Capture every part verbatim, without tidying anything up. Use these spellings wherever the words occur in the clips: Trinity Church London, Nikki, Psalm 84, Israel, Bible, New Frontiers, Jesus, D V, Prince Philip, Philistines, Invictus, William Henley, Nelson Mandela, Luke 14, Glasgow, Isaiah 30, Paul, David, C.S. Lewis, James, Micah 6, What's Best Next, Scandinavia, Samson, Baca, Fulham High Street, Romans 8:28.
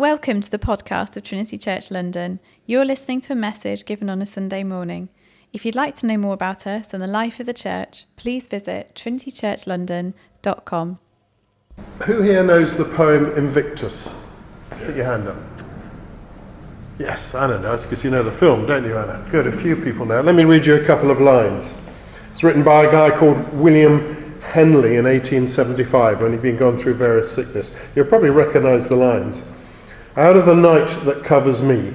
Welcome to the podcast of Trinity Church London. You're listening to a message given on a Sunday morning. If you'd like to know more about us and the life of the church, please visit trinity church london dot com. Who here knows the poem Invictus? Stick your hand up. Yes, Anna does, because you know the film, don't you, Anna? Good, a few people know. Let me read you a couple of lines. It's written by a guy called William Henley in eighteen seventy-five, when he'd been gone through various sickness. You'll probably recognise the lines. Out of the night that covers me,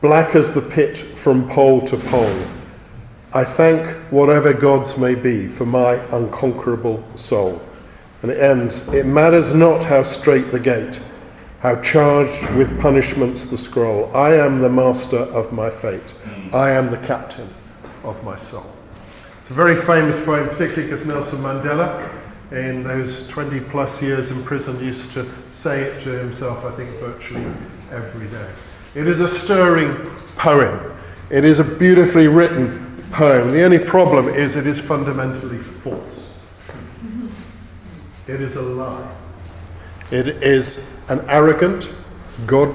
black as the pit from pole to pole, I thank whatever gods may be for my unconquerable soul. And it ends, it matters not how straight the gate, how charged with punishments the scroll. I am the master of my fate. I am the captain of my soul. It's a very famous poem, particularly because Nelson Mandela, in those twenty plus years in prison, used to say it to himself, I think, virtually every day. It is a stirring poem. It is a beautifully written poem. The only problem is it is fundamentally false. It is a lie. It is an arrogant, God,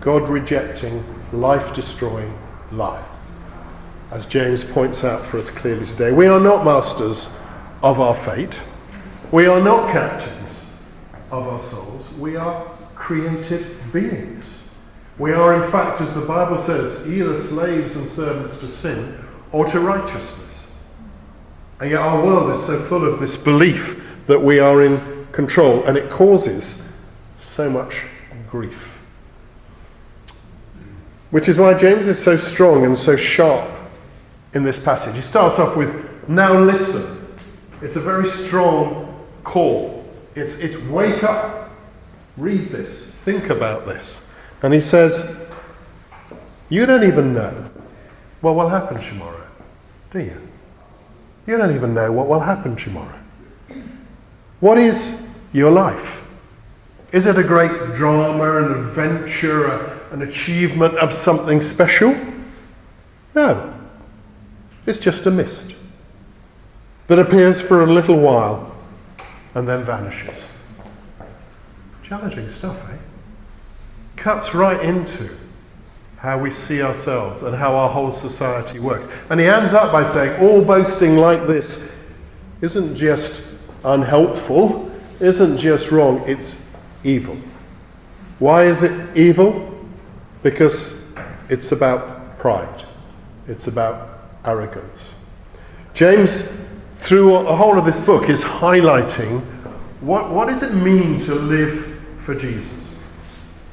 God-rejecting, life-destroying lie, as James points out for us clearly today. We are not masters of our fate. We are not captains of our souls. We are created beings. We are, in fact, as the Bible says, either slaves and servants to sin or to righteousness. And yet our world is so full of this belief that we are in control, and it causes so much grief. Which is why James is so strong and so sharp in this passage. He starts off with, now listen. It's a very strong call. It's, it's wake up, read this, think about this. And he says, you don't even know what will happen tomorrow, do you? You don't even know what will happen tomorrow. What is your life? Is it a great drama, an adventure, a, an achievement of something special? No. It's just a mist that appears for a little while and then vanishes. Challenging stuff, eh? Cuts right into how we see ourselves and how our whole society works. And he ends up by saying, all boasting like this isn't just unhelpful, isn't just wrong, it's evil. Why is it evil? Because it's about pride. It's about arrogance. James, through the whole of this book, is highlighting what, what does it mean to live for Jesus?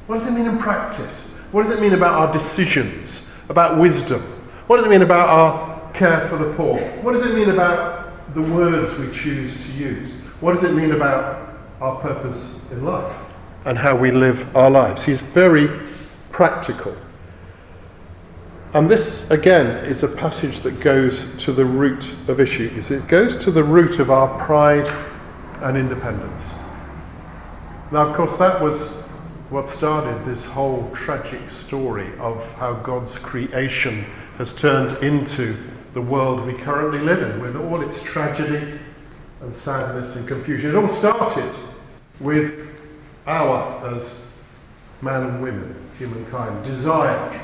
What does it mean in practice? What does it mean about our decisions, about wisdom? What does it mean about our care for the poor? What does it mean about the words we choose to use? What does it mean about our purpose in life and how we live our lives? He's very practical. And this, again, is a passage that goes to the root of issues. It goes to the root of our pride and independence. Now, of course, that was what started this whole tragic story of how God's creation has turned into the world we currently live in, with all its tragedy and sadness and confusion. It all started with our, as man and women, humankind, desire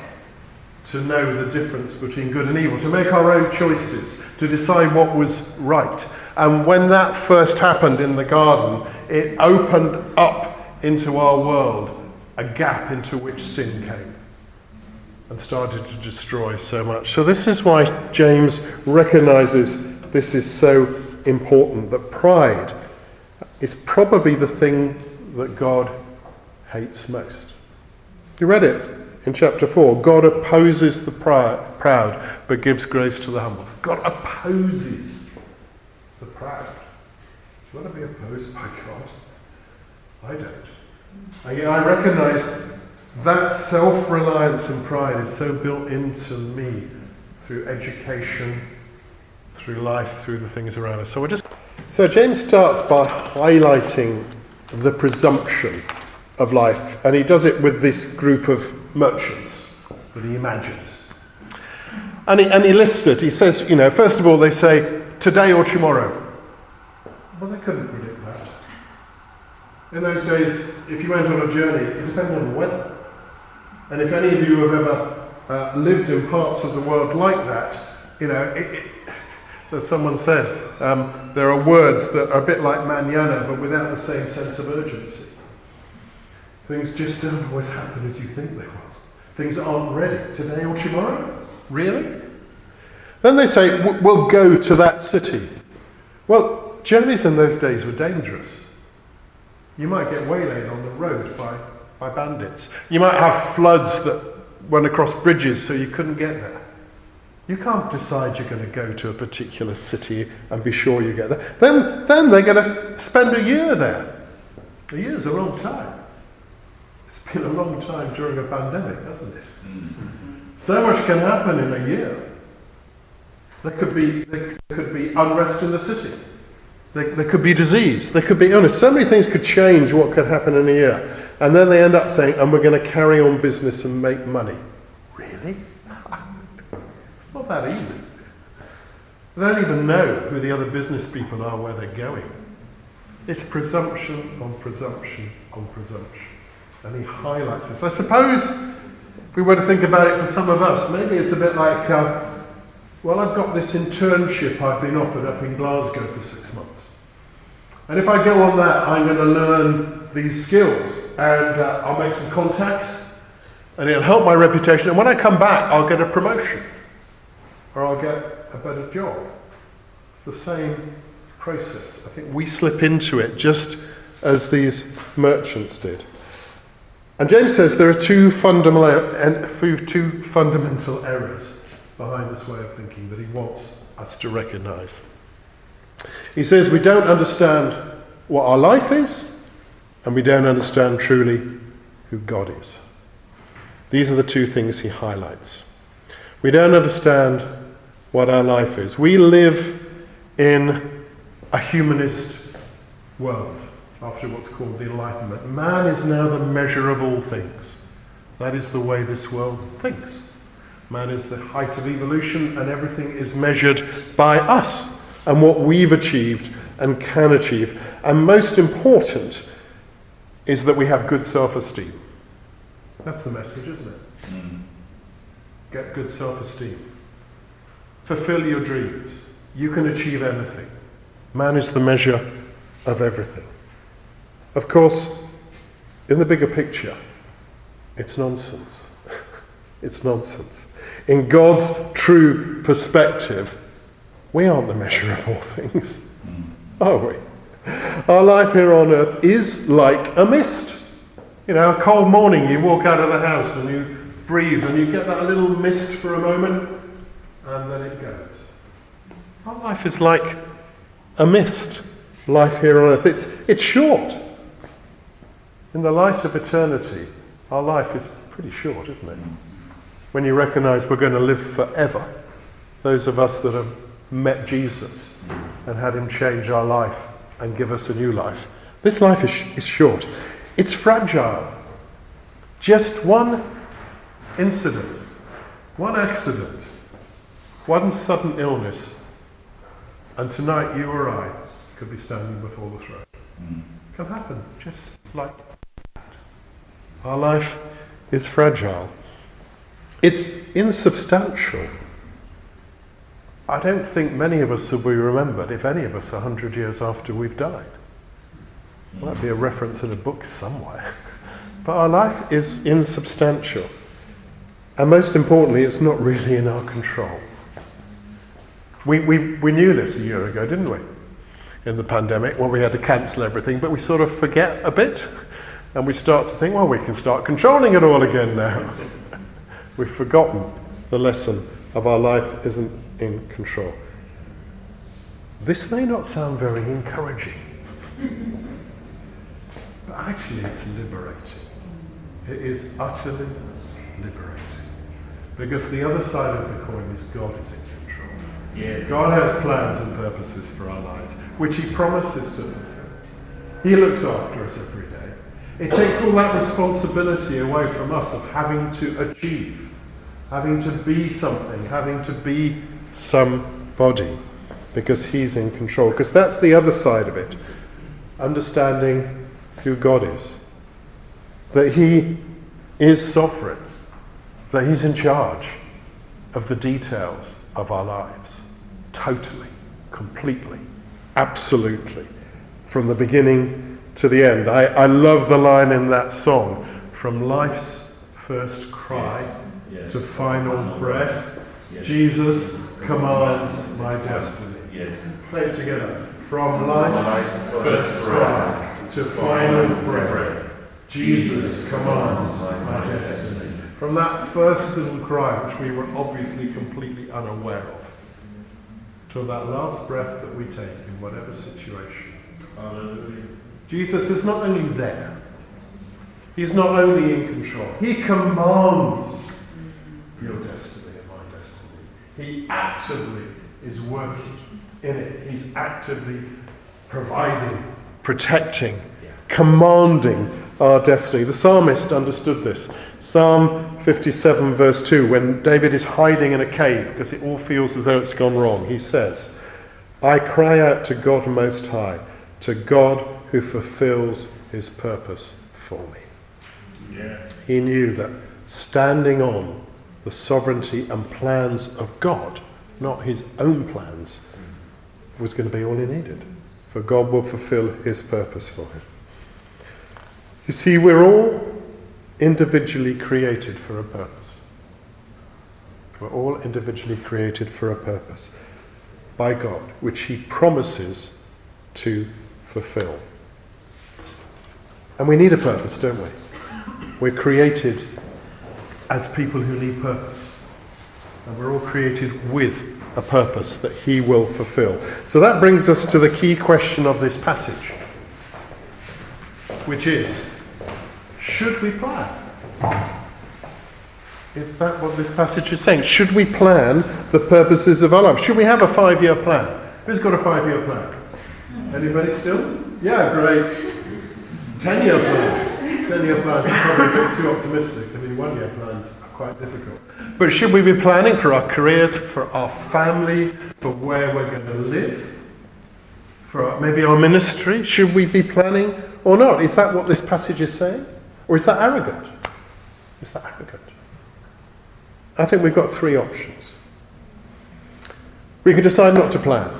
to know the difference between good and evil, to make our own choices, to decide what was right. And when that first happened in the garden, it opened up into our world a gap into which sin came and started to destroy so much. So this is why James recognises this is so important, that pride is probably the thing that God hates most. You read it? In chapter four, God opposes the proud, but gives grace to the humble. God opposes the proud. Do you want to be opposed by God? I don't. And yet I recognise that self-reliance and pride is so built into me through education, through life, through the things around us. So we're just. So James starts by highlighting the presumption of life, and he does it with this group of merchants that he imagines. And he, and he lists it. He says, you know, first of all, they say, today or tomorrow. Well, they couldn't predict that. In those days, if you went on a journey, it depended on the weather. And if any of you have ever uh, lived in parts of the world like that, you know, it, it, as someone said, um, there are words that are a bit like manana, but without the same sense of urgency. Things just don't always happen as you think they will. Things aren't ready today or tomorrow. Really? Then they say, we'll go to that city. Well, journeys in those days were dangerous. You might get waylaid on the road by, by bandits. You might have floods that went across bridges so you couldn't get there. You can't decide you're going to go to a particular city and be sure you get there. Then, then they're going to spend a year there. A year's a long time. It's been a long time during a pandemic, hasn't it? So much can happen in a year. There could be, there could be unrest in the city. There, there could be disease. There could be illness. So many things could change what could happen in a year. And then they end up saying, and we're going to carry on business and make money. Really? It's not that easy. They don't even know who the other business people are, where they're going. It's presumption on presumption on presumption. And he highlights this. I suppose if we were to think about it for some of us, maybe it's a bit like... Uh, Well, I've got this internship I've been offered up in Glasgow for six months. And if I go on that, I'm going to learn these skills. And uh, I'll make some contacts. And it'll help my reputation. And when I come back, I'll get a promotion. Or I'll get a better job. It's the same process. I think we slip into it just as these merchants did. And James says there are two fundamental, two fundamental errors behind this way of thinking that he wants us to recognise. He says we don't understand what our life is, and we don't understand truly who God is. These are the two things he highlights. We don't understand what our life is. We live in a humanist world, after what's called the Enlightenment. Man is now the measure of all things. That is the way this world thinks. Man is the height of evolution, and everything is measured by us and what we've achieved and can achieve. And most important is that we have good self-esteem. That's the message, isn't it? Mm. Get good self-esteem. Fulfill your dreams. You can achieve anything. Man is the measure of everything. Of course, in the bigger picture, it's nonsense. It's nonsense. In God's true perspective, we aren't the measure of all things, are we? Our life here on earth is like a mist. You know, a cold morning, you walk out of the house and you breathe and you get that little mist for a moment and then it goes. Our life is like a mist. Life here on earth, it's, it's short. In the light of eternity, our life is pretty short, isn't it? When you recognise we're going to live forever. Those of us that have met Jesus and had him change our life and give us a new life. This life is, is short. It's fragile. Just one incident, one accident, one sudden illness, and tonight you or I could be standing before the throne. It can happen just like that. Our life is fragile. It's insubstantial. I don't think many of us will be remembered, if any of us, a hundred years after we've died. Might be a reference in a book somewhere. But our life is insubstantial. And most importantly, it's not really in our control. We, we, we knew this a year ago, didn't we? In the pandemic, well, we had to cancel everything, but we sort of forget a bit. And we start to think, well, we can start controlling it all again now. We've forgotten the lesson of our life isn't in control. This may not sound very encouraging, but actually it's liberating. It is utterly liberating. Because the other side of the coin is God is in control. Yeah. God has plans and purposes for our lives, which he promises to fulfill. He looks after us every day. It takes all that responsibility away from us of having to achieve, having to be something, having to be somebody, because he's in control. Because that's the other side of it. Understanding who God is. That he is sovereign. That he's in charge of the details of our lives. Totally, completely, absolutely. From the beginning to the end. I, I love the line in that song. From life's first cry yes. Yes. to final, final breath, breath. Yes. Jesus commands my destiny. Yes. Say it together. From life's first cry to final breath, Jesus commands my destiny. From that first little cry, which we were obviously completely unaware of, till that last breath that we take in whatever situation. Hallelujah. Jesus is not only there, he's not only in control, he commands your destiny and my destiny. He actively is working in it. He's actively providing, protecting, yeah. commanding our destiny. The psalmist understood this. Psalm fifty-seven verse two, when David is hiding in a cave because it all feels as though it's gone wrong, he says, I cry out to God Most High, to God who fulfills his purpose for me. Yeah. He knew that standing on the sovereignty and plans of God, not his own plans, was going to be all he needed, for God will fulfill his purpose for him. You see, we're all individually created for a purpose. We're all individually created for a purpose by God, which he promises to fulfill. And we need a purpose, don't we? We're created as people who need purpose. And we're all created with a purpose that he will fulfill. So that brings us to the key question of this passage, which is, should we plan? Is that what this passage is saying? Should we plan the purposes of our life? Should we have a five-year plan? Who's got a five-year plan? Anybody still? Yeah, great. Ten-year plans. Ten-year plans are probably a bit too optimistic. I mean, one-year plans are quite difficult. But should we be planning for our careers, for our family, for where we're going to live, for our, maybe our ministry? Should we be planning or not? Is that what this passage is saying? Or is that arrogant? Is that arrogant? I think we've got three options. We can decide not to plan.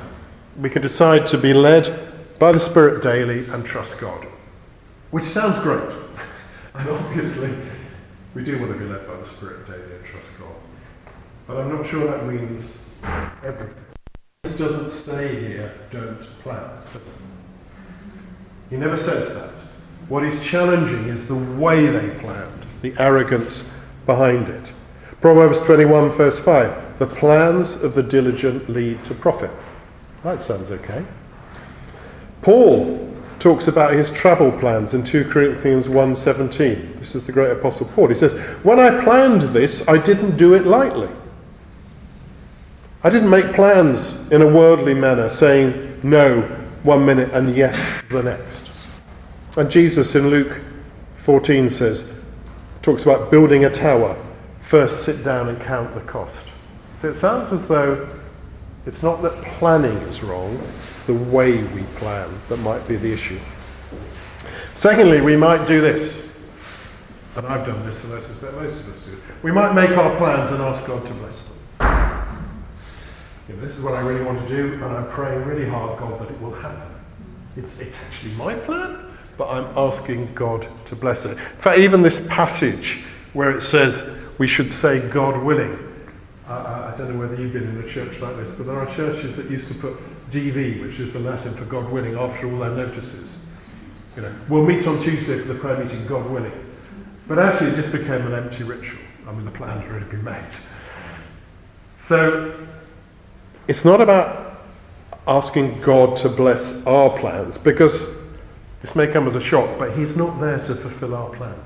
We can decide to be led by the Spirit daily and trust God, which sounds great. And obviously, we do want to be led by the Spirit daily and trust God. But I'm not sure that means everything. This doesn't say here, don't plan, does it? He never says that. What he's challenging is the way they planned, the arrogance behind it. Proverbs twenty-one verse five, the plans of the diligent lead to profit. That sounds okay. Paul talks about his travel plans in two Corinthians one seventeen. This is the great apostle Paul. He says, when I planned this, I didn't do it lightly. I didn't make plans in a worldly manner, saying no one minute and yes the next. And Jesus in Luke fourteen says, talks about building a tower. First sit down and count the cost. So it sounds as though it's not that planning is wrong, it's the way we plan that might be the issue. Secondly, we might do this. And I've done this, and I suspect most of us do this. We might make our plans and ask God to bless them. You know, this is what I really want to do, and I'm praying really hard, God, that it will happen. It's, it's actually my plan, but I'm asking God to bless it. In fact, even this passage where it says we should say God willing, I don't know whether you've been in a church like this, but there are churches that used to put D V, which is the Latin for God willing, after all their notices. You know, we'll meet on Tuesday for the prayer meeting, God willing. But actually it just became an empty ritual. I mean, the plan had already been made. So it's not about asking God to bless our plans, because this may come as a shock, but he's not there to fulfill our plans.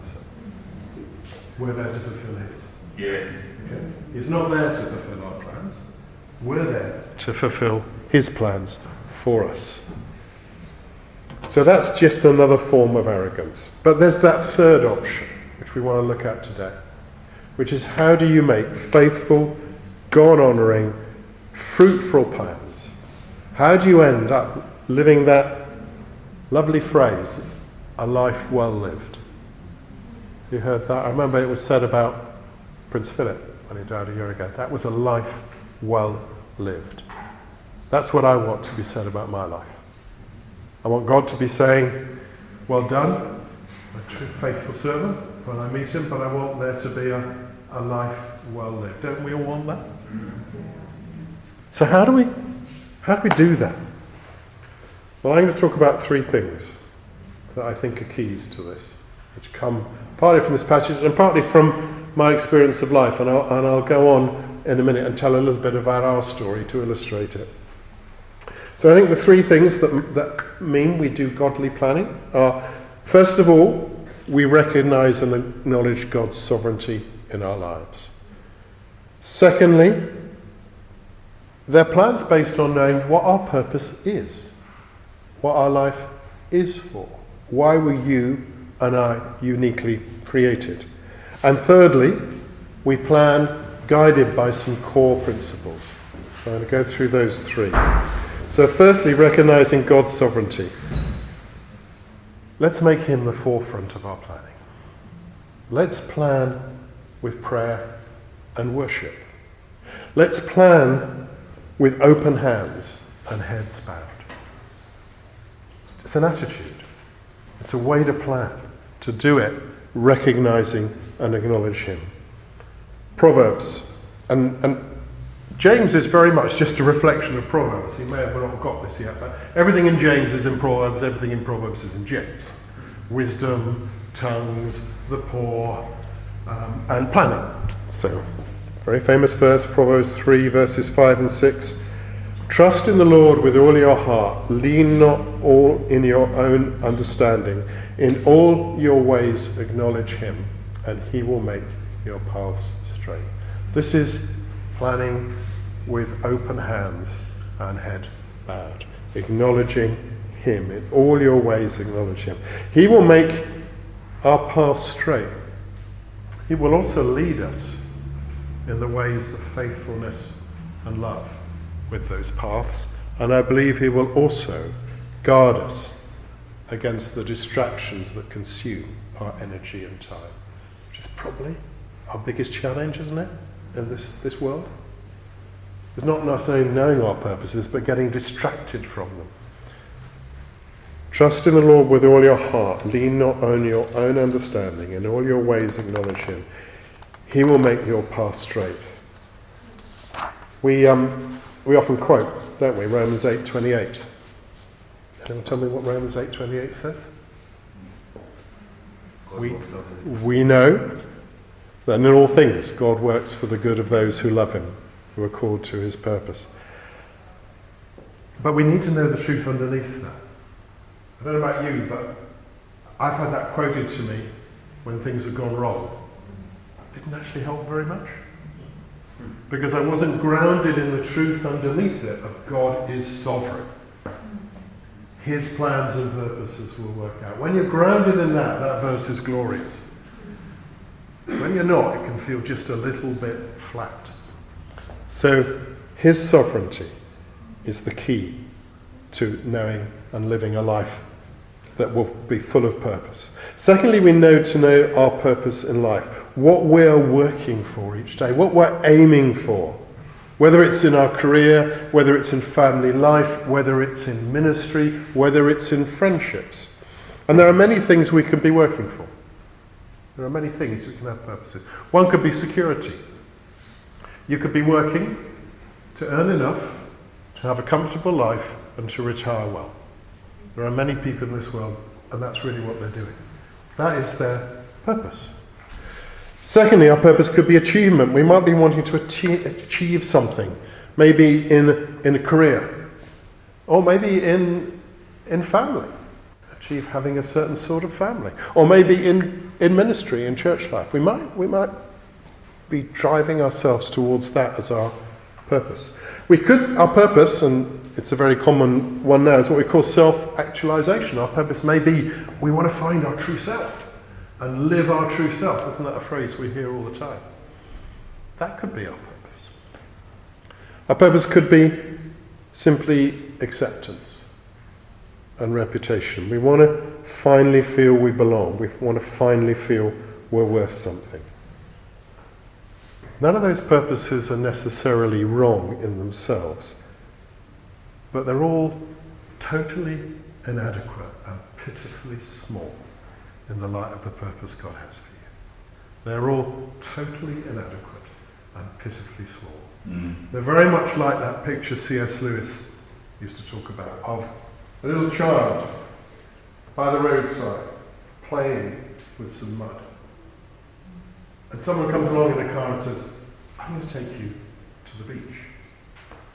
We're there to fulfill his. Yeah. Okay. He's not there to fulfill our plans. We're there to fulfill his plans for us. So that's just another form of arrogance. But there's that third option, which we want to look at today, which is, how do you make faithful, God-honouring, fruitful plans? How do you end up living that lovely phrase, a life well lived. You heard that? I remember it was said about Prince Philip when he died a year ago. That was a life well lived. That's what I want to be said about my life. I want God to be saying, well done, my true faithful servant, when I meet him, but I want there to be a, a life well lived. Don't we all want that? So how do we, how do we do that? Well, I'm going to talk about three things that I think are keys to this, which come partly from this passage and partly from my experience of life, and I'll, and I'll go on in a minute and tell a little bit about our story to illustrate it. So I think the three things that, that mean we do godly planning are, first of all, we recognise and acknowledge God's sovereignty in our lives. Secondly, their plans based on knowing what our purpose is, what our life is for, why were you and I uniquely created. And thirdly, we plan guided by some core principles. So I'm going to go through those three. So firstly, recognising God's sovereignty. Let's make him the forefront of our planning. Let's plan with prayer and worship. Let's plan with open hands and heads bowed. It's an attitude. It's a way to plan, to do it, recognising and acknowledging him. Proverbs, and, and James is very much just a reflection of Proverbs. He may have not got this yet, but everything in James is in Proverbs, everything in Proverbs is in James. Wisdom, tongues, the poor, um, and planning. So, very famous verse, Proverbs three, verses five and six. Trust in the Lord with all your heart. Lean not all in your own understanding. In all your ways acknowledge him, and he will make your paths straight. This is planning with open hands and head bowed, acknowledging him. In all your ways acknowledge him. He will make our paths straight. He will also lead us in the ways of faithfulness and love with those paths, and I believe he will also guard us against the distractions that consume our energy and time, which is probably our biggest challenge, isn't it, in this, this world? It's not necessarily knowing our purposes, but getting distracted from them. Trust in the Lord with all your heart, lean not on your own understanding, in all your ways acknowledge him. He will make your path straight. We, um, We often quote, don't we, Romans eight twenty-eight. Anyone tell me what Romans eight twenty-eight says? We, we know that in all things God works for the good of those who love him, who are called to his purpose. But we need to know the truth underneath that. I don't know about you, but I've had that quoted to me when things have gone wrong. It didn't actually help very much, because I wasn't grounded in the truth underneath it of God is sovereign. His plans and purposes will work out. When you're grounded in that, that verse is glorious. When you're not, it can feel just a little bit flat. So his sovereignty is the key to knowing and living a life that will be full of purpose. Secondly, we know to know our purpose in life, what we're working for each day, what we're aiming for, whether it's in our career, whether it's in family life, whether it's in ministry, whether it's in friendships. And there are many things we can be working for. There are many things we can have purposes. One could be security. You could be working to earn enough, to have a comfortable life, and to retire well. There are many people in this world, and that's really what they're doing. That is their purpose. Secondly, our purpose could be achievement. We might be wanting to achieve, achieve something, maybe in, in a career, or maybe in, in family, achieve having a certain sort of family, or maybe in, in ministry, in church life. We might, we might be driving ourselves towards that as our purpose. We could, our purpose, and it's a very common one now, is what we call self-actualization. Our purpose may be we want to find our true self and live our true self. Isn't that a phrase we hear all the time? That could be our purpose. Our purpose could be simply acceptance. and reputation. We want to finally feel we belong. We want to finally feel we're worth something. None of those purposes are necessarily wrong in themselves, but they're all totally inadequate and pitifully small in the light of the purpose God has for you. They're all totally inadequate and pitifully small. Mm. They're very much like that picture C S Lewis used to talk about of a little child by the roadside playing with some mud. And someone comes along in a car and says, I'm going to take you to the beach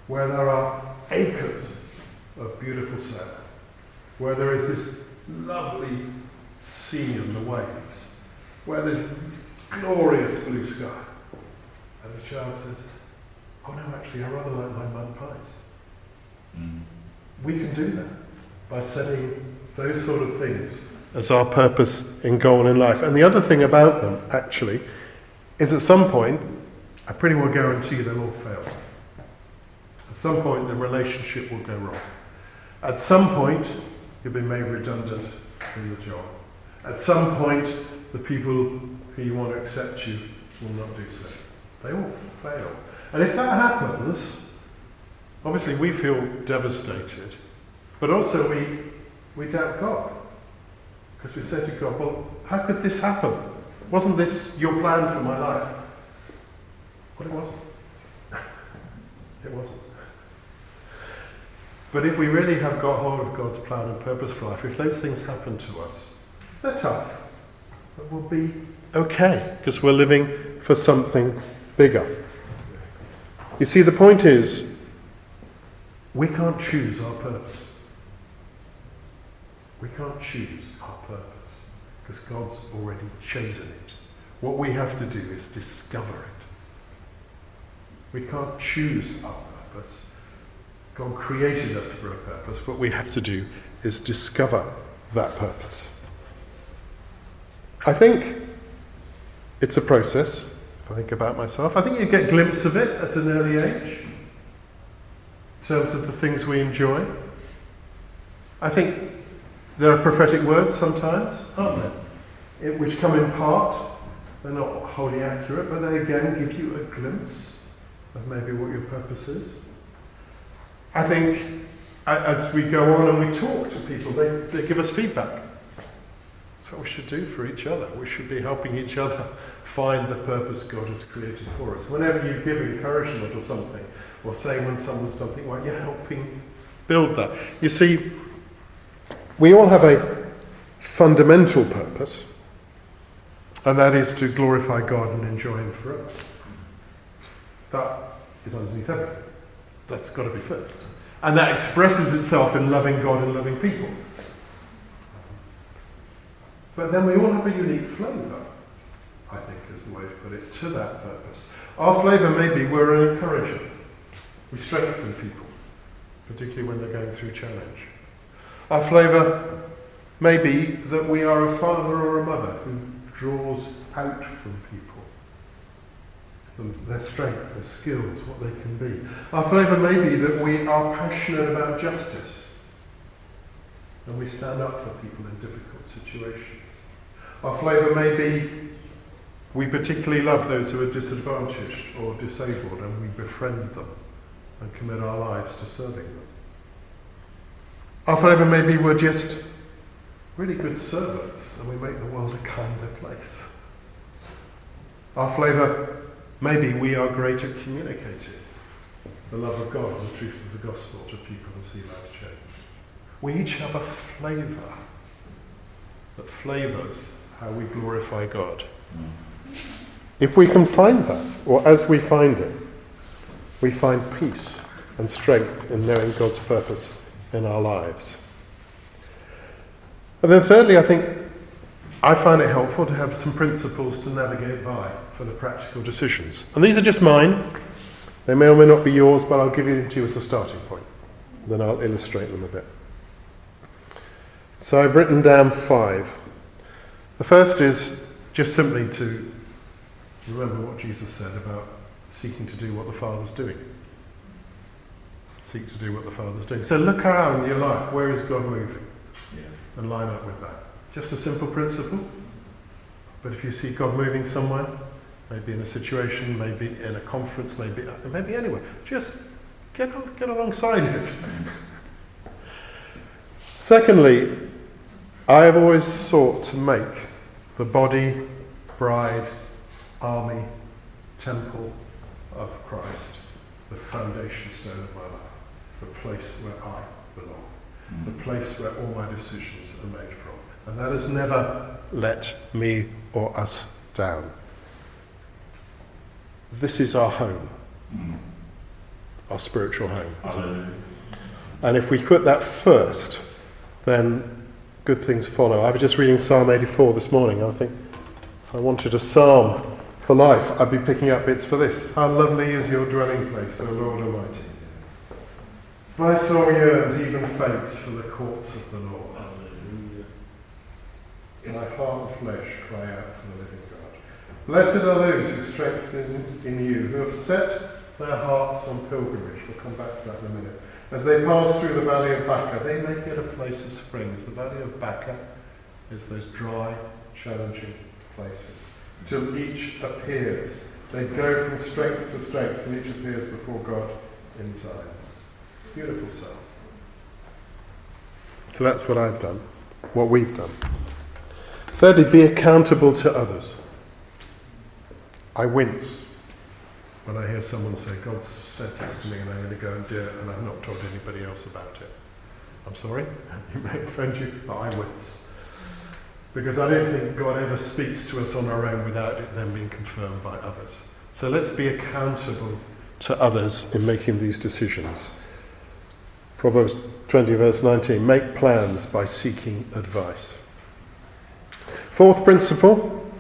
where there are acres of beautiful sand, where there is this lovely sea and the waves, where there's glorious blue sky. And the child says, oh no, actually, I rather like my mud pies. Mm. We can do that by setting those sort of things as our purpose and goal in life. And the other thing about them, actually, is at some point, I pretty well guarantee they'll all fail. At some point, the relationship will go wrong. At some point, you'll be made redundant in the job. At some point, the people who you want to accept you will not do so. They all fail. And if that happens, obviously we feel devastated, but also we we doubt God. Because we said to God, well, how could this happen? Wasn't this your plan for my life? Well, it wasn't. It wasn't. But if we really have got hold of God's plan and purpose for life, if those things happen to us, they're tough. But we'll be okay, because we're living for something bigger. You see, the point is, we can't choose our purpose. We can't choose our purpose, because God's already chosen it. What we have to do is discover it. We can't choose our purpose. God created us for a purpose. What we have to do is discover that purpose. I think it's a process. I think about myself, I think you get a glimpse of it at an early age in terms of the things we enjoy. I think there are prophetic words sometimes, aren't there, it, which come in part. They're not wholly accurate, but they again give you a glimpse of maybe what your purpose is. I think as we go on and we talk to people, they, they give us feedback. That's what we should do for each other. We should be helping each other find the purpose God has created for us. Whenever you give encouragement or something, or say when someone's something, well, you're helping build that. You see, we all have a fundamental purpose, and that is to glorify God and enjoy Him forever. That is underneath everything. That's got to be first. And that expresses itself in loving God and loving people. But then we all have a unique flavour, I think is the way to put it, to that purpose. Our flavour may be we're an encourager. We strengthen people, particularly when they're going through challenge. Our flavour may be that we are a father or a mother who draws out from people their strength, their skills, what they can be. Our flavour may be that we are passionate about justice and we stand up for people in difficult situations. Our flavour may be we particularly love those who are disadvantaged or disabled, and we befriend them and commit our lives to serving them. Our flavour may be we're just really good servants and we make the world a kinder place. Our flavour may be we are great at communicating the love of God and the truth of the gospel to people and see lives change. We each have a flavour that flavours how we glorify God. Mm. If we can find that, or as we find it, we find peace and strength in knowing God's purpose in our lives. And then thirdly, I think I find it helpful to have some principles to navigate by for the practical decisions. And these are just mine. They may or may not be yours, but I'll give them to you as a starting point. Then I'll illustrate them a bit. So I've written down five. The first is just simply to remember what Jesus said about seeking to do what the Father's doing. Seek to do what the Father's doing. So look around your life. Where is God moving? and line up with that. Just a simple principle. But if you see God moving somewhere, maybe in a situation, maybe in a conference, maybe maybe anywhere, just get on, get alongside it. Secondly, I have always sought to make the body, bride, army, temple of Christ the foundation stone of my life, the place where I belong, the place where all my decisions are made from. And that has never let me or us down. This is our home, mm. our spiritual home. Hallelujah. And if we put that first, then good things follow. I was just reading Psalm eighty-four this morning. I think if I wanted a psalm for life, I'd be picking up bits for this. How lovely is your dwelling place, O Lord Almighty. My soul yearns, even faints, for the courts of the Lord. Hallelujah. My heart and flesh cry out for the living God. Blessed are those who strengthen in you, who have set their hearts on pilgrimage. We'll come back to that in a minute. As they pass through the valley of Baca, they make it a place of springs. The valley of Baca is those dry, challenging places. Till each appears. They go from strength to strength, and each appears before God in Zion. Beautiful self. So that's what I've done, what we've done. Thirdly, be accountable to others. I wince when I hear someone say, God said this to me and I'm going to go and do it and I've not told anybody else about it. I'm sorry, you may offend you, but I wince. Because I don't think God ever speaks to us on our own without it then being confirmed by others. So let's be accountable to others in making these decisions. Proverbs twenty, verse nineteen, make plans by seeking advice. Fourth principle,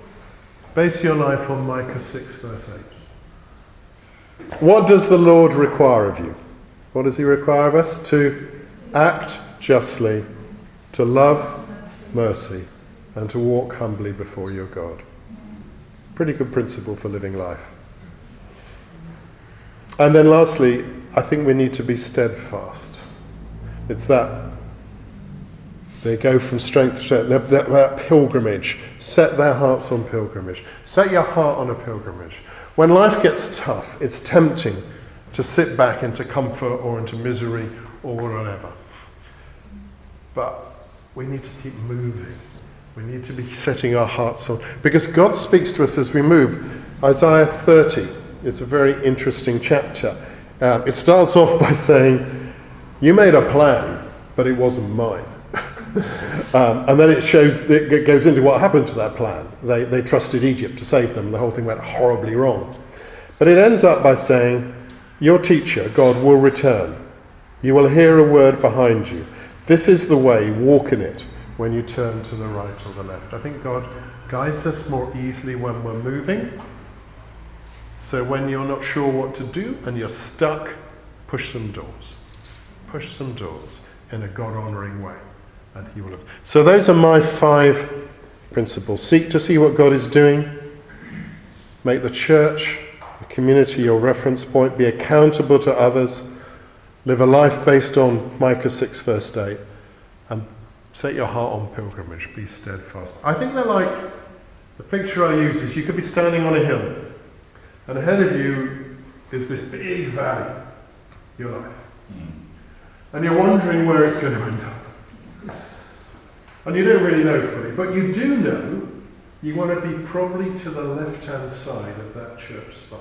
base your life on Micah six, verse eight. What does the Lord require of you? What does he require of us? To act justly, to love mercy, and to walk humbly before your God. Pretty good principle for living life. And then lastly, I think we need to be steadfast. It's that they go from strength to strength, that, that, that pilgrimage, set their hearts on pilgrimage. Set your heart on a pilgrimage. When life gets tough, it's tempting to sit back into comfort or into misery or whatever. But we need to keep moving. We need to be setting our hearts on, because God speaks to us as we move. Isaiah thirty, it's a very interesting chapter. Um, it starts off by saying, you made a plan, but it wasn't mine. um, and then it shows, it goes into what happened to that plan. They, they trusted Egypt to save them, and the whole thing went horribly wrong. But it ends up by saying, your teacher, God, will return. You will hear a word behind you. This is the way, walk in it, when you turn to the right or the left. I think God guides us more easily when we're moving. So when you're not sure what to do and you're stuck, push some doors. Push some doors in a God-honouring way. And he will have. So those are my five principles. Seek to see what God is doing. Make the church, the community, your reference point. Be accountable to others. Live a life based on Micah six, verse eight. And set your heart on pilgrimage. Be steadfast. I think they're like, the picture I use is you could be standing on a hill. And ahead of you is this big valley, your life. Mm. And you're wondering where it's going to end up. And you don't really know fully, but you do know you want to be probably to the left-hand side of that church spire.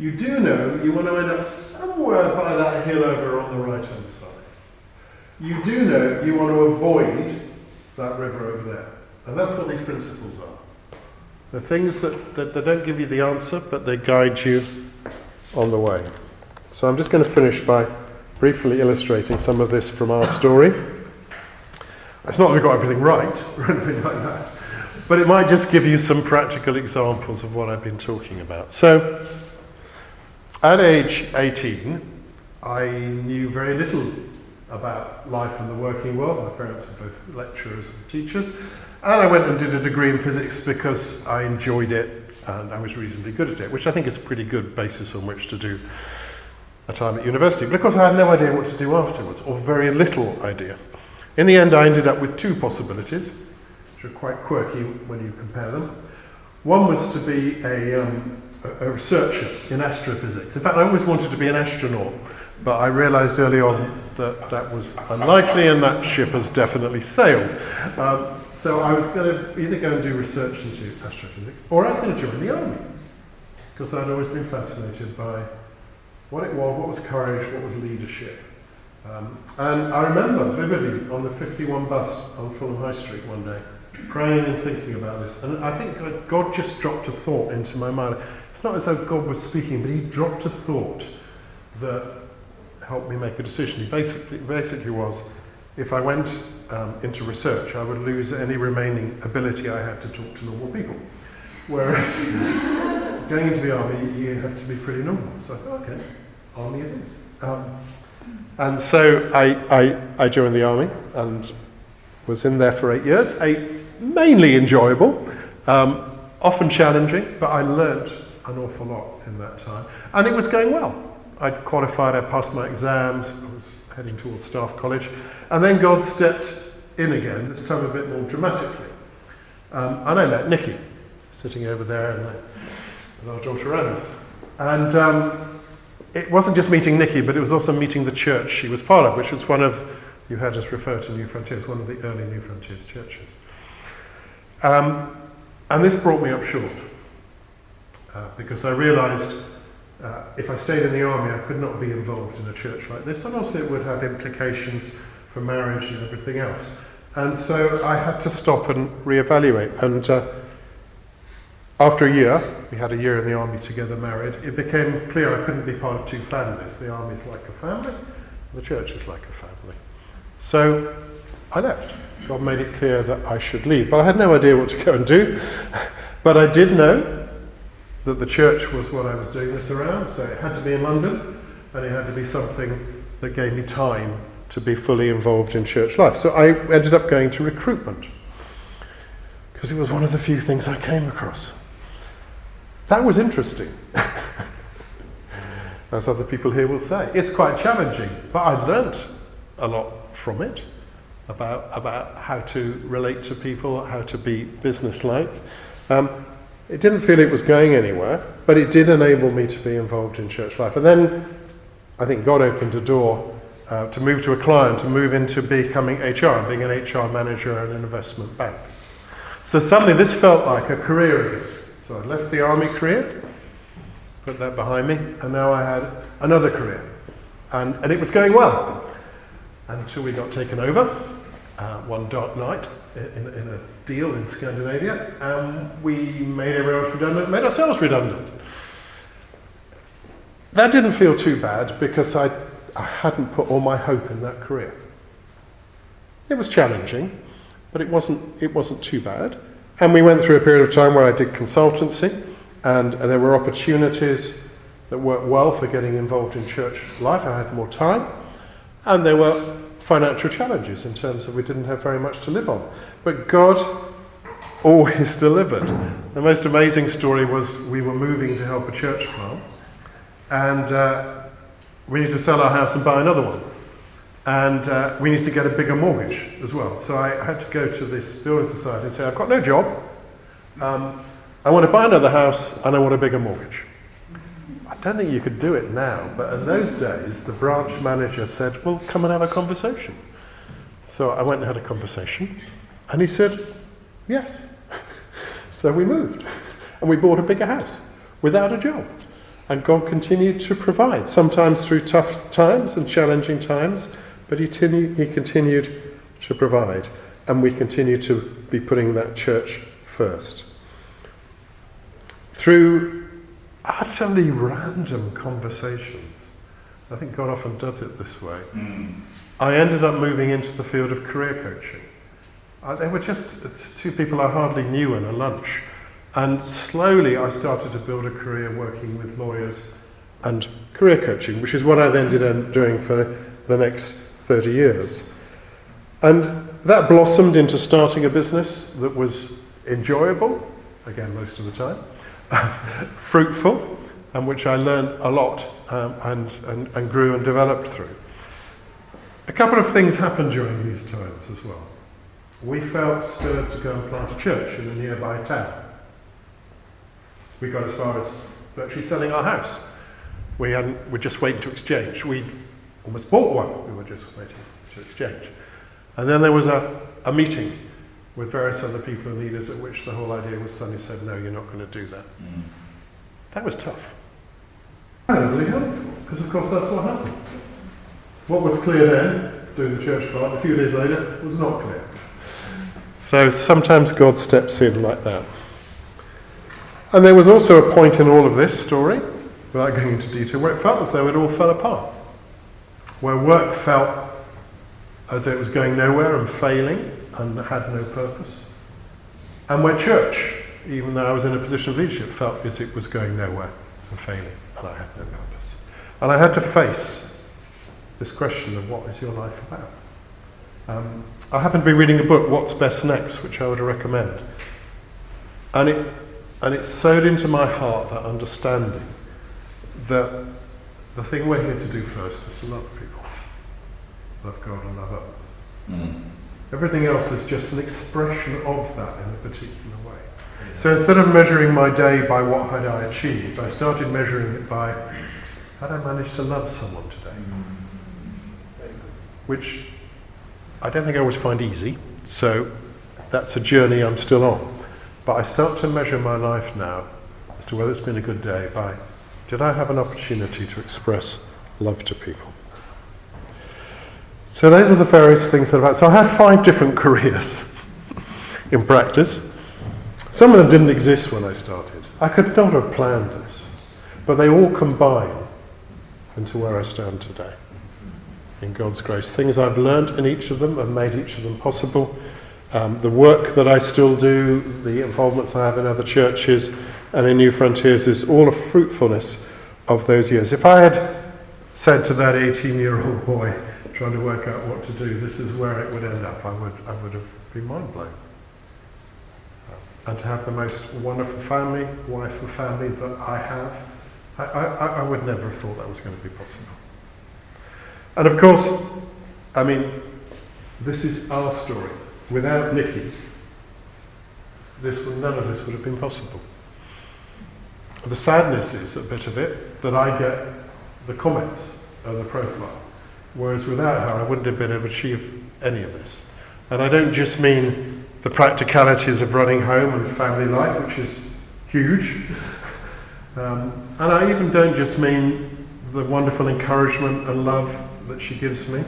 You do know you want to end up somewhere by that hill over on the right-hand side. You do know you want to avoid that river over there. And that's what these principles are. The things that, that, that don't give you the answer, but they guide you on the way. So I'm just going to finish by briefly illustrating some of this from our story. It's not that we got everything right or anything like that, but it might just give you some practical examples of what I've been talking about. So, at age eighteen, I knew very little about life in the working world. My parents were both lecturers and teachers. And I went and did a degree in physics because I enjoyed it and I was reasonably good at it, which I think is a pretty good basis on which to do a time at university. But of course I had no idea what to do afterwards, or very little idea. In the end, I ended up with two possibilities, which are quite quirky when you compare them. One was to be a, um, a researcher in astrophysics. In fact, I always wanted to be an astronaut, but I realized early on that that was unlikely and that ship has definitely sailed. Um, so I was going to either go and do research into astrophysics, or I was going to join the army, because I'd always been fascinated by what it was, what was courage, what was leadership. Um, and I remember vividly on the fifty-one bus on Fulham High Street one day, praying and thinking about this. And I think God just dropped a thought into my mind. It's not as though God was speaking, but he dropped a thought that helped me make a decision. He basically, basically was, if I went um, into research, I would lose any remaining ability I had to talk to normal people. Whereas going into the army, you had to be pretty normal. So I thought, okay, army it is. Um, And so I, I, I joined the army and was in there for eight years. Eight, mainly enjoyable, um, often challenging, but I learned an awful lot in that time. And it was going well. I'd qualified, I passed my exams, I was heading towards staff college. And then God stepped in again, this time a bit more dramatically. Um, and I met Nikki, sitting over there in the large auditorium. And um, it wasn't just meeting Nikki, but it was also meeting the church she was part of, which was one of, you heard us refer to New Frontiers, one of the early New Frontiers churches. Um, and this brought me up short, uh, because I realized uh, if I stayed in the army, I could not be involved in a church like this, and also it would have implications for marriage and everything else. And so I had to stop and reevaluate. And uh, after a year, we had a year in the army together married, it became clear I couldn't be part of two families. The army's like a family, the church is like a family. So I left. God made it clear that I should leave, but I had no idea what to go and do. But I did know that the church was what I was doing this around, so it had to be in London, and it had to be something that gave me time to be fully involved in church life. So I ended up going to recruitment, because it was one of the few things I came across. That was interesting, as other people here will say. It's quite challenging, but I learnt a lot from it about about how to relate to people, how to be businesslike. Um, it didn't feel it was going anywhere, but it did enable me to be involved in church life. And then I think God opened a door uh, to move to a client, to move into becoming H R, being an H R manager at an investment bank. So suddenly this felt like a career again. So I left the army career, put that behind me, and now I had another career. And, and it was going well, until we got taken over uh, one dark night in, in a deal in Scandinavia, and we made everyone else redundant, made ourselves redundant. That didn't feel too bad, because I, I hadn't put all my hope in that career. It was challenging, but it wasn't, it wasn't too bad. And we went through a period of time where I did consultancy, and, and there were opportunities that worked well for getting involved in church life. I had more time, and there were financial challenges in terms that we didn't have very much to live on. But God always delivered. The most amazing story was we were moving to help a church plant, and uh, we needed to sell our house and buy another one. And uh, we need to get a bigger mortgage as well. So I had to go to this building society and say, I've got no job, um, I want to buy another house and I want a bigger mortgage. I don't think you could do it now, but in those days the branch manager said, well, come and have a conversation. So I went and had a conversation, and he said, yes. So we moved, and we bought a bigger house without a job. And God continued to provide, sometimes through tough times and challenging times, but he, tinu- he continued to provide, and we continue to be putting that church first. Through utterly random conversations, I think God often does it this way, mm. I ended up moving into the field of career coaching. Uh, they were just two people I hardly knew in a lunch, and slowly I started to build a career working with lawyers and career coaching, which is what I've ended up doing for the next thirty years. And that blossomed into starting a business that was enjoyable, again most of the time, fruitful, and which I learned a lot um, and, and, and grew and developed through. A couple of things happened during these times as well. We felt stirred to go and plant a church in a nearby town. We got as far as actually selling our house. We hadn't, were just waiting to exchange. We'd almost bought one. We were just waiting to exchange. And then there was a, a meeting with various other people and leaders, at which the whole idea was suddenly said, no, you're not going to do that. Mm. That was tough. Incredibly helpful, because of course that's what happened. What was clear then, doing the church part, a few days later, was not clear. So sometimes God steps in like that. And there was also a point in all of this story, without going into detail, where it felt as though it all fell apart. Where work felt as though it was going nowhere and failing and had no purpose. And where church, even though I was in a position of leadership, felt as it was going nowhere and failing and I had no purpose. And I had to face this question of what is your life about? Um, I happen to be reading a book, What's Best Next, which I would recommend. And it, and it sewed into my heart that understanding that the thing we're here to do first is to love people. Love God and love others. Mm. Everything else is just an expression of that in a particular way. Yeah. So instead of measuring my day by what had I achieved, I started measuring it by, had I managed to love someone today? Mm. Which I don't think I always find easy, so that's a journey I'm still on. But I start to measure my life now as to whether it's been a good day by, did I have an opportunity to express love to people? So those are the various things that I've had. So I had five different careers in practice. Some of them didn't exist when I started. I could not have planned this, but they all combine into where I stand today. In God's grace, things I've learned in each of them have made each of them possible. Um, the work that I still do, the involvements I have in other churches and in New Frontiers is all a fruitfulness of those years. If I had said to that eighteen-year-old boy, trying to work out what to do, this is where it would end up, I would I would have been mind blown. And to have the most wonderful family, wife and family that I have, I, I, I would never have thought that was going to be possible. And of course, I mean, this is our story. Without Nikki, this none of this would have been possible. The sadness is a bit of it that I get the comments and the profile. Whereas without her, I wouldn't have been able to achieve any of this. And I don't just mean the practicalities of running home and family life, which is huge. um, and I even don't just mean the wonderful encouragement and love that she gives me,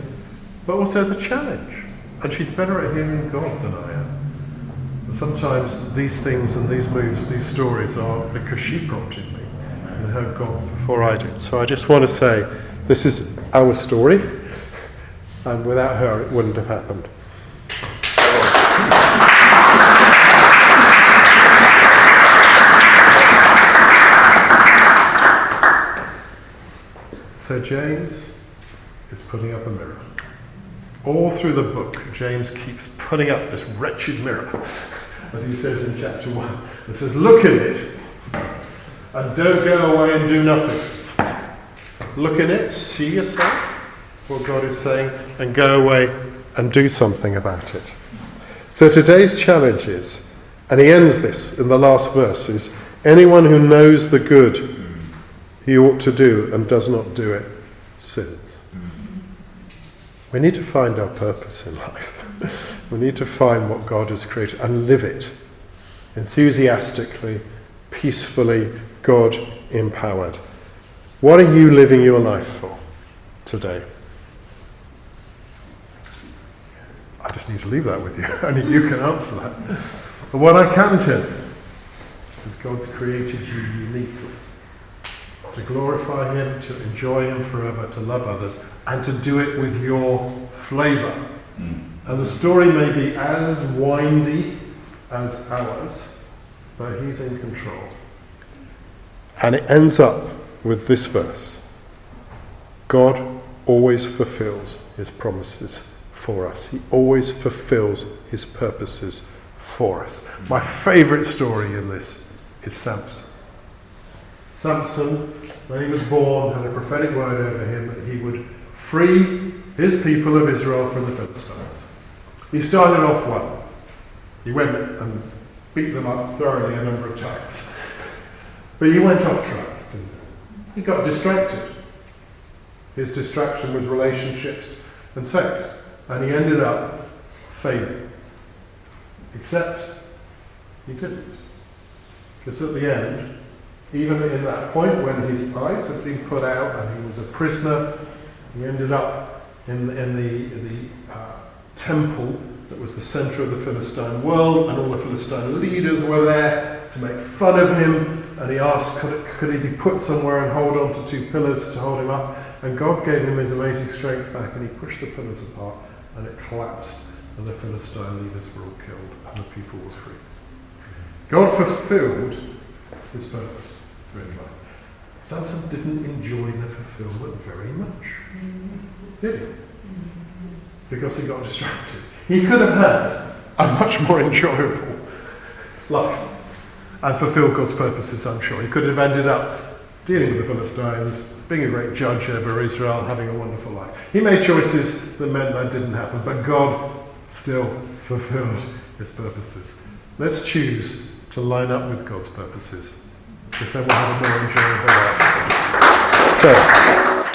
but also the challenge. And she's better at hearing God than I am. And sometimes these things and these moves, these stories are because she prompted me and heard God before I did. So I just want to say, this is our story, and without her it wouldn't have happened. So James is putting up a mirror. All through the book, James keeps putting up this wretched mirror, as he says in chapter one, and says, look in it, and don't go away and do nothing. Look in it, see yourself, what God is saying, and go away and do something about it. So today's challenge is, and he ends this in the last verse, is anyone who knows the good he ought to do and does not do it sins. We need to find our purpose in life. We need to find what God has created and live it enthusiastically, peacefully, God empowered. What are you living your life for today? I just need to leave that with you. Only you can answer that. But what I can tell you is God's created you uniquely to glorify Him, to enjoy Him forever, to love others, and to do it with your flavour. Mm. And the story may be as windy as ours, but He's in control. And it ends up with this verse, God always fulfills His promises for us. He always fulfills His purposes for us. My favourite story in this is Samson. Samson, when he was born, had a prophetic word over him that he would free his people of Israel from the Philistines. He started off well. He went and beat them up thoroughly a number of times. But he went off track, didn't he? He got distracted. His distraction was relationships and sex. And he ended up failing. Except he didn't. Because at the end, even in that point when his eyes had been put out and he was a prisoner, he ended up in, in the, in the uh, temple that was the centre of the Philistine world, and all the Philistine leaders were there to make fun of him, and he asked could, it, could he be put somewhere and hold on to two pillars to hold him up, and God gave him his amazing strength back and he pushed the pillars apart and it collapsed and the Philistine leaders were all killed and the people were free. God fulfilled his purpose for his life. Samson didn't enjoy the fulfillment very much, did he? Because he got distracted. He could have had a much more enjoyable life and fulfilled God's purposes, I'm sure. He could have ended up dealing with the Philistines, being a great judge over Israel, having a wonderful life. He made choices that meant that didn't happen, but God still fulfilled his purposes. Let's choose to line up with God's purposes, because then we'll have a more enjoyable life. So...